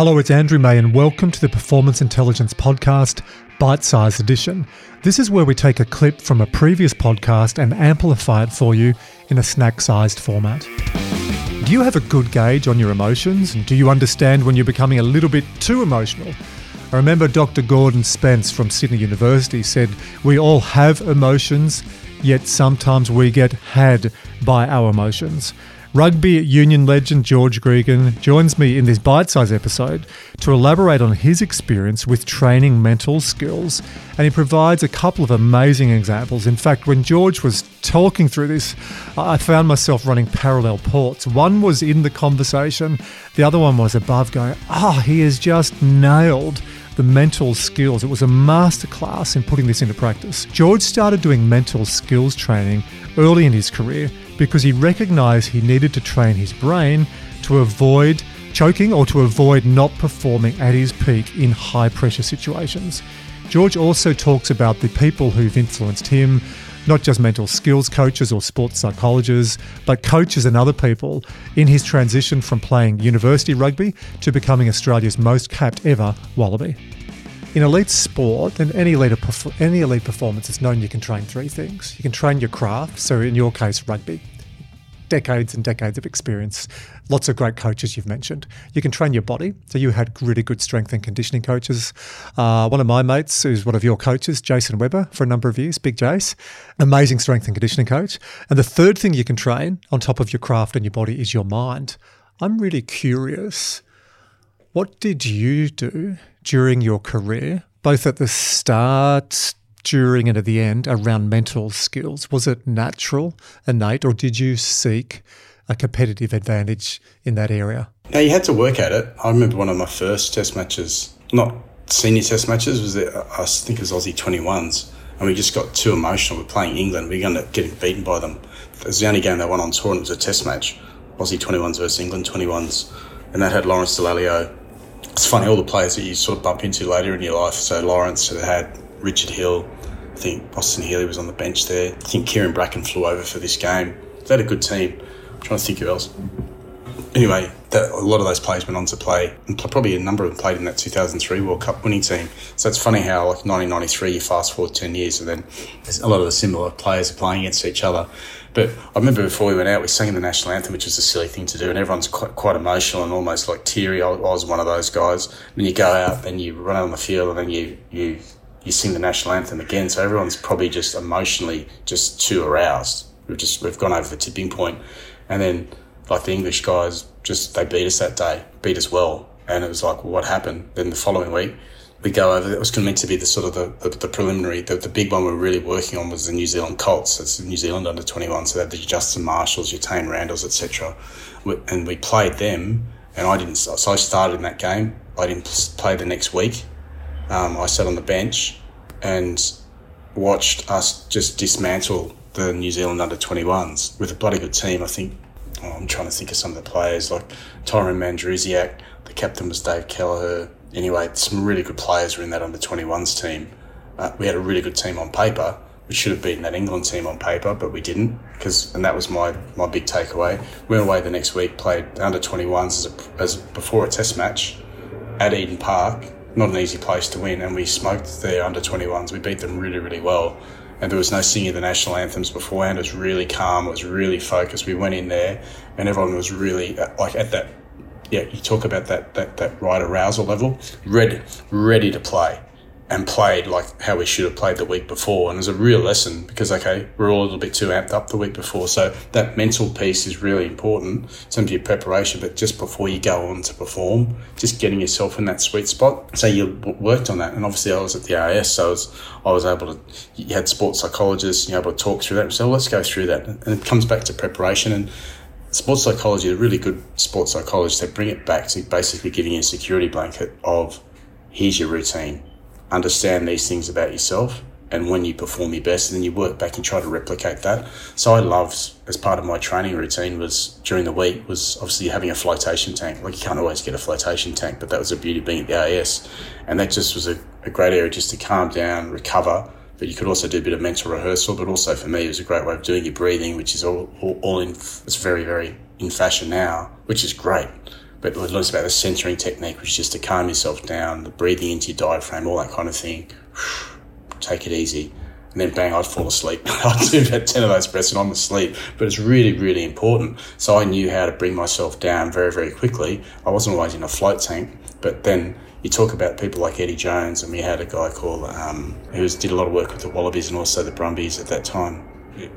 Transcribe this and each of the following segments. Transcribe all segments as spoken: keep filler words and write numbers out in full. Hello, it's Andrew May and welcome to the Performance Intelligence Podcast, Bite Size Edition. This is where we take a clip from a previous podcast and amplify it for you in a snack-sized format. Do you have a good gauge on your emotions? And do you understand when you're becoming a little bit too emotional? I remember Doctor Gordon Spence from Sydney University said, "We all have emotions, yet sometimes we get had by our emotions." Rugby union legend George Gregan joins me in this bite-sized episode to elaborate on his experience with training mental skills, and he provides a couple of amazing examples. In fact, when George was talking through this, I found myself running parallel ports. One was in the conversation, the other one was above going, oh, he has just nailed the mental skills. It was a masterclass in putting this into practice. George started doing mental skills training early in his career because he recognised he needed to train his brain to avoid choking or to avoid not performing at his peak in high-pressure situations. George also talks about the people who've influenced him, not just mental skills coaches or sports psychologists, but coaches and other people in his transition from playing university rugby to becoming Australia's most capped ever Wallaby. In elite sport and any elite, any elite performance, it's known you can train three things. You can train your craft, so in your case, rugby. Decades and decades of experience. Lots of great coaches you've mentioned. You can train your body, so you had really good strength and conditioning coaches. Uh, one of my mates, who's one of your coaches, Jason Weber, for a number of years, Big Jace, amazing strength and conditioning coach. And the third thing you can train on top of your craft and your body is your mind. I'm really curious, what did you do during your career, both at the start, during, and at the end, around mental skills? Was it natural, innate, or did you seek a competitive advantage in that area? No, you had to work at it. I remember one of my first test matches, not senior test matches, was the, I think it was Aussie twenty-ones, and we just got too emotional. We're playing England. We ended up getting beaten by them. It was the only game they won on tour, and it was a test match, Aussie twenty-ones versus England twenty-ones, and that had Lawrence Delalio. It's funny, all the players that you sort of bump into later in your life. So Lawrence had Richard Hill. I think Austin Healy was on the bench there. I think Kieran Bracken flew over for this game. They had a good team. I'm trying to think who else. Anyway, that, a lot of those players went on to play, and probably a number of them played in that two thousand three World Cup winning team. So it's funny how, like, nineteen ninety-three, you fast forward ten years, and then a lot of the similar players are playing against each other. But I remember before we went out, we sang the national anthem, which was a silly thing to do, and everyone's quite, quite emotional and almost like teary. I was one of those guys. And then you go out, then you run out on the field, and then you you you sing the national anthem again. So everyone's probably just emotionally just too aroused. We've just we've gone over the tipping point, and then like the English guys, just they beat us that day, beat us well, and it was like, well, what happened? Then the following week, we go over. It was meant to be the sort of the, the, the preliminary. The, the big one we were really working on was the New Zealand Colts. It's the New Zealand under twenty-one. So they had the Justin Marshalls, your Tane Randles, et cetera. And we played them, and I didn't. So I started in that game. I didn't play the next week. Um, I sat on the bench and watched us just dismantle the New Zealand under twenty-ones with a bloody good team. I think oh, I'm trying to think of some of the players like Tyrone Mandruziak. The captain was Dave Kelleher. Anyway, some really good players were in that under twenty-ones team. Uh, we had a really good team on paper. We should have beaten that England team on paper, but we didn't. Cause, and that was my, my big takeaway. We went away the next week, played under twenty-ones as, a, as before a test match at Eden Park. Not an easy place to win, and we smoked their under twenty-ones. We beat them really, really well. And there was no singing the national anthems beforehand. It was really calm. It was really focused. We went in there, and everyone was really, like, at that, yeah, you talk about that that, that right arousal level, ready, ready to play, and played like how we should have played the week before. And it was a real lesson because, okay, we're all a little bit too amped up the week before. So that mental piece is really important in terms of your preparation, but just before you go on to perform, just getting yourself in that sweet spot. So you worked on that. And obviously I was at the A I S, so I was, I was able to, you had sports psychologists, you know, able to talk through that and say, well, let's go through that. And it comes back to preparation. And sports psychology, a really good sports psychologist, they bring it back to basically giving you a security blanket of here's your routine. Understand these things about yourself, and when you perform your best, and then you work back and try to replicate that. So I loved, as part of my training routine was during the week, was obviously having a flotation tank. Like, you can't always get a flotation tank, but that was the beauty of being at the A I S. And that just was a, a great area just to calm down, recover. But you could also do a bit of mental rehearsal, but also for me, it was a great way of doing your breathing, which is all, all, all in, it's very, very in fashion now, which is great. but it was about the centering technique, which is just to calm yourself down, the breathing into your diaphragm, all that kind of thing. Take it easy. And then bang, I'd fall asleep. I'd do about ten of those breaths and I'm asleep. But it's really, really important. So I knew how to bring myself down very, very quickly. I wasn't always in a float tank. But then you talk about people like Eddie Jones, and we had a guy called, um, who did a lot of work with the Wallabies and also the Brumbies at that time.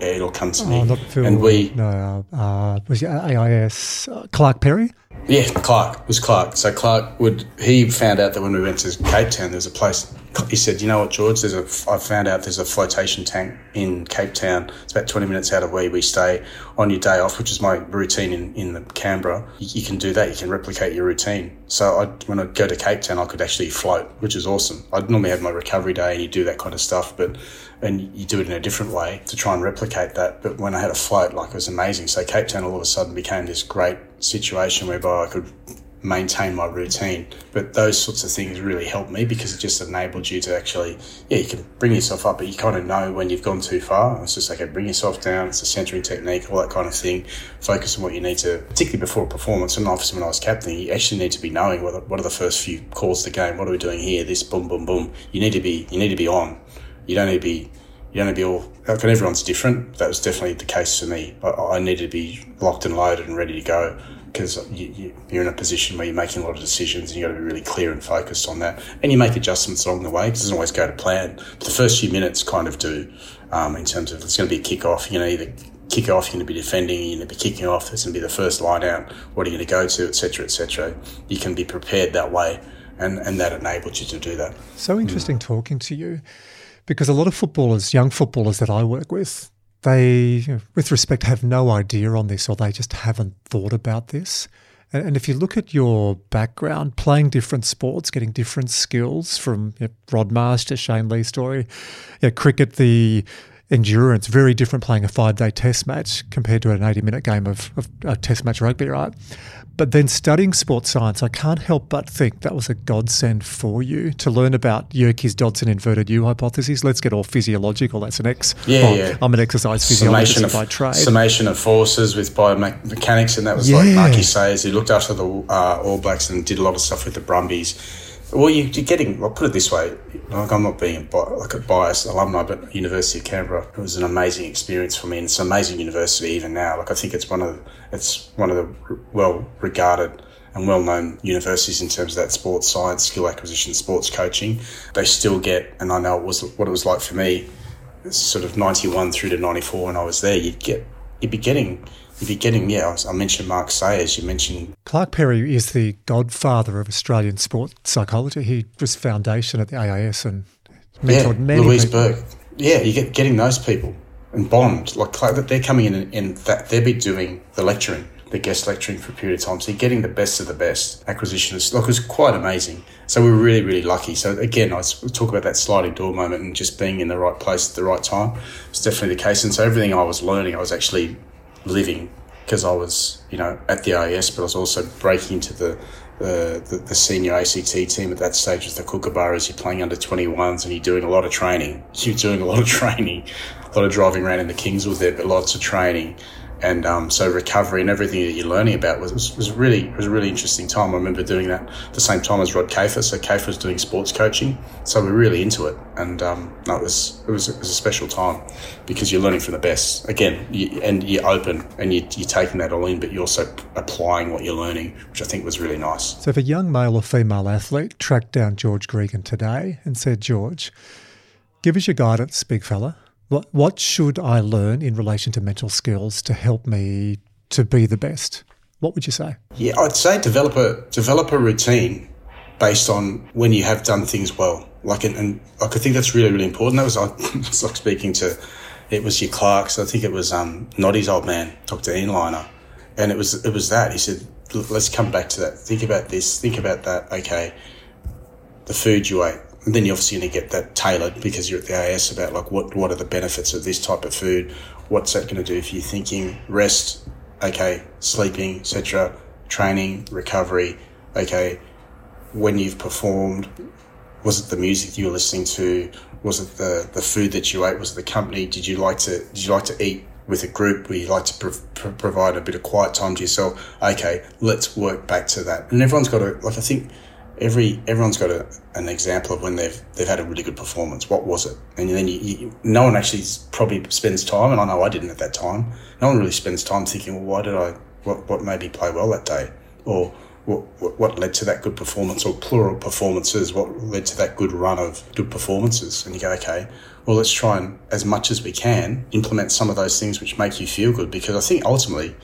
It'll come to me. Oh, not Phil, and we no, uh, was it A I S uh, Clark Perry? Yeah, Clark. It was Clark. So Clark would he found out that when we went to Cape Town, there was a place. He said, "You know what, George? There's a. I found out there's a flotation tank in Cape Town. It's about twenty minutes out of where we stay. On your day off, which is my routine in in the Canberra, you, you can do that. You can replicate your routine. So I, when I go to Cape Town, I could actually float, which is awesome. I'd normally have my recovery day, and you do that kind of stuff, but and you do it in a different way to try and replicate that. But when I had a float, like it was amazing. So Cape Town all of a sudden became this great situation whereby I could maintain my routine, but those sorts of things really helped me because it just enabled you to actually, yeah, you can bring yourself up, but you kind of know when you've gone too far. It's just okay, bring yourself down. It's a centering technique, all that kind of thing. Focus on what you need to, particularly before a performance. And obviously, when I was captaining, you actually need to be knowing what what are the first few calls of the game. What are we doing here? This boom, boom, boom. You need to be, you need to be on. You don't need to be. You don't need to be all, and everyone's different. That was definitely the case for me. I, I needed to be locked and loaded and ready to go because you, you, you're in a position where you're making a lot of decisions and you've got to be really clear and focused on that. And you make adjustments along the way. It doesn't always go to plan. But the first few minutes kind of do um, in terms of it's going to be a kick-off. You're going to either kick off, you're going to be defending, you're going to be kicking off. It's going to be the first line out. What are you going to go to, et cetera, et cetera. You can be prepared that way and, and that enabled you to do that. So interesting mm. talking to you. Because a lot of footballers, young footballers that I work with, they, you know, with respect, have no idea on this or they just haven't thought about this. And, and if you look at your background, playing different sports, getting different skills from you know, Rod Marsh to Shane Lee's story, you know, cricket, the endurance, very different playing a five-day test match compared to an eighty-minute game of, of uh, test match rugby, right? But then studying sports science, I can't help but think that was a godsend for you to learn about Yerkes Dodson inverted U hypothesis. Let's get all physiological. That's an ex. Yeah, well, yeah. I'm an exercise physiologist summation by of, trade. Summation of forces with biomechanics, and that was yeah. like Marky Sayers, who looked after the uh, All Blacks and did a lot of stuff with the Brumbies. Well, you, you're getting, I'll put it this way, like I'm not being a, like a biased alumni, but University of Canberra, it was an amazing experience for me, and it's an amazing university even now. Like I think it's one of the, it's one of the well-regarded and well-known universities in terms of that sports science, skill acquisition, sports coaching. They still get, and I know it was what it was like for me, sort of ninety-one through to ninety-four when I was there, you'd get, you'd be getting... If you're getting, yeah, I mentioned Mark Sayers, you mentioned... Clark Perry is the godfather of Australian sport psychology. He was foundation at the A I S and mentored yeah, many Louise people. Burke. Yeah, you get getting those people and Bond. Like they're coming in and, and that they'll be doing the lecturing, the guest lecturing for a period of time. So you're getting the best of the best acquisition. Like, it was quite amazing. So we were really, really lucky. So again, I talk about that sliding door moment and just being in the right place at the right time. It's definitely the case. And so everything I was learning, I was actually... living because I was, you know, at the A I S, but I was also breaking into the, uh, the the senior A C T team at that stage with the Kookaburras. You're playing under twenty-ones and you're doing a lot of training. You're doing a lot of training, a lot of driving around in the Kingswood there, but lots of training. And um, so recovery and everything that you're learning about was was really was a really interesting time. I remember doing that at the same time as Rod Kafer. So Kafer was doing sports coaching. So we're really into it, and um, no, it was it was it was a special time because you're learning from the best again, you, and you're open and you, you're taking that all in, but you're also applying what you're learning, which I think was really nice. So if a young male or female athlete tracked down George Gregan today and said, "George, give us your guidance, big fella. What what should I learn in relation to mental skills to help me to be the best?" What would you say? Yeah, I'd say develop a, develop a routine based on when you have done things well. Like, and, and like I think that's really, really important. That was, I was like speaking to, it was your Clark, so I think it was um, Noddy's old man, Doctor Ian Liner, and it was it was that. He said, let's come back to that. Think about this. Think about that. Okay, the food you ate. And then you're obviously going to get that tailored because you're at the A I S about like what, what are the benefits of this type of food? What's that going to do for you? Thinking, rest, okay, sleeping, et cetera, training, recovery, okay, when you've performed, was it the music you were listening to? Was it the, the food that you ate? Was it the company? Did you like to did you like to eat with a group where you like to pro- pro- provide a bit of quiet time to yourself. Okay, let's work back to that. And everyone's got a, like I think every everyone's got a, an example of when they've they've had a really good performance. What was it? And then you, you, no one actually probably spends time, and I know I didn't at that time. No one really spends time thinking, well, why did I, what, what made me play well that day? Or what, what led to that good performance, or plural performances, what led to that good run of good performances? And you go, okay, well, let's try and, as much as we can, implement some of those things which make you feel good. Because I think ultimately,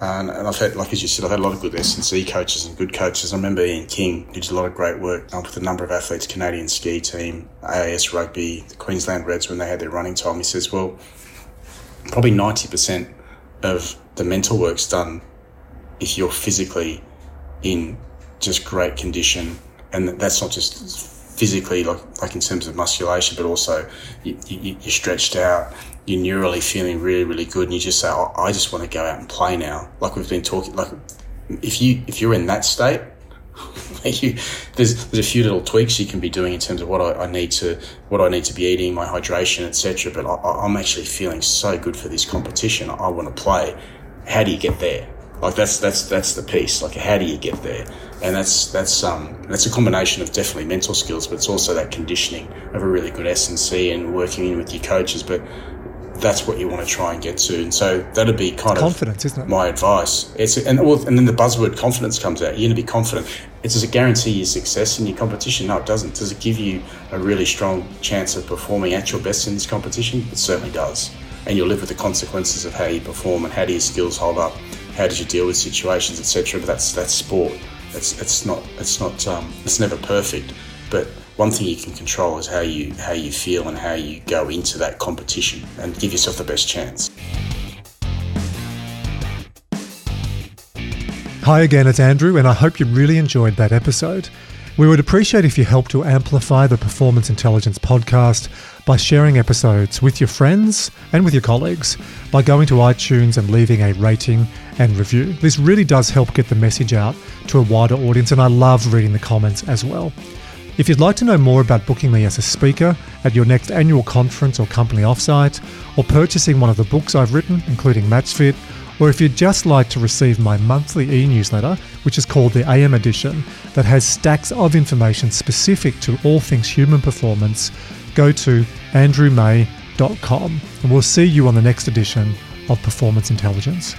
um, and I've had, like as you said, I've had a lot of good S and C coaches and good coaches. I remember Ian King, who did a lot of great work with a number of athletes, Canadian ski team, A I S rugby, the Queensland Reds, when they had their running time. He says, well, probably ninety percent of the mental work's done if you're physically in just great condition, and that's not just physically like like in terms of musculation, but also you, you, you're stretched out, you're neurally feeling really, really good, and you just say, oh, I just want to go out and play now. Like we've been talking, like if you if you're in that state, you, there's there's a few little tweaks you can be doing in terms of what I, I need to what I need to be eating, my hydration, et cetera. But I, I'm actually feeling so good for this competition. I, I want to play. How do you get there? Like that's that's that's the piece. Like, how do you get there? And that's that's um that's a combination of definitely mental skills, but it's also that conditioning of a really good S and C and working in with your coaches. But that's what you want to try and get to. And so that'd be kind confidence, of confidence, isn't it? My advice. It's and well, and then the buzzword confidence comes out. You're going to be confident. It does it guarantee your success in your competition? No, it doesn't. Does it give you a really strong chance of performing at your best in this competition? It certainly does. And you'll live with the consequences of how you perform and how do your skills hold up. How did you deal with situations, et cetera. But that's that's sport. It's it's not it's not um, it's never perfect. But one thing you can control is how you how you feel and how you go into that competition and give yourself the best chance. Hi again, it's Andrew, and I hope you really enjoyed that episode. We would appreciate if you helped to amplify the Performance Intelligence podcast by sharing episodes with your friends and with your colleagues, by going to iTunes and leaving a rating and review. This really does help get the message out to a wider audience, and I love reading the comments as well. If you'd like to know more about booking me as a speaker at your next annual conference or company offsite, or purchasing one of the books I've written, including MatchFit, or if you'd just like to receive my monthly e-newsletter, which is called the A M edition, that has stacks of information specific to all things human performance, go to andrew may dot com, and we'll see you on the next edition of Performance Intelligence.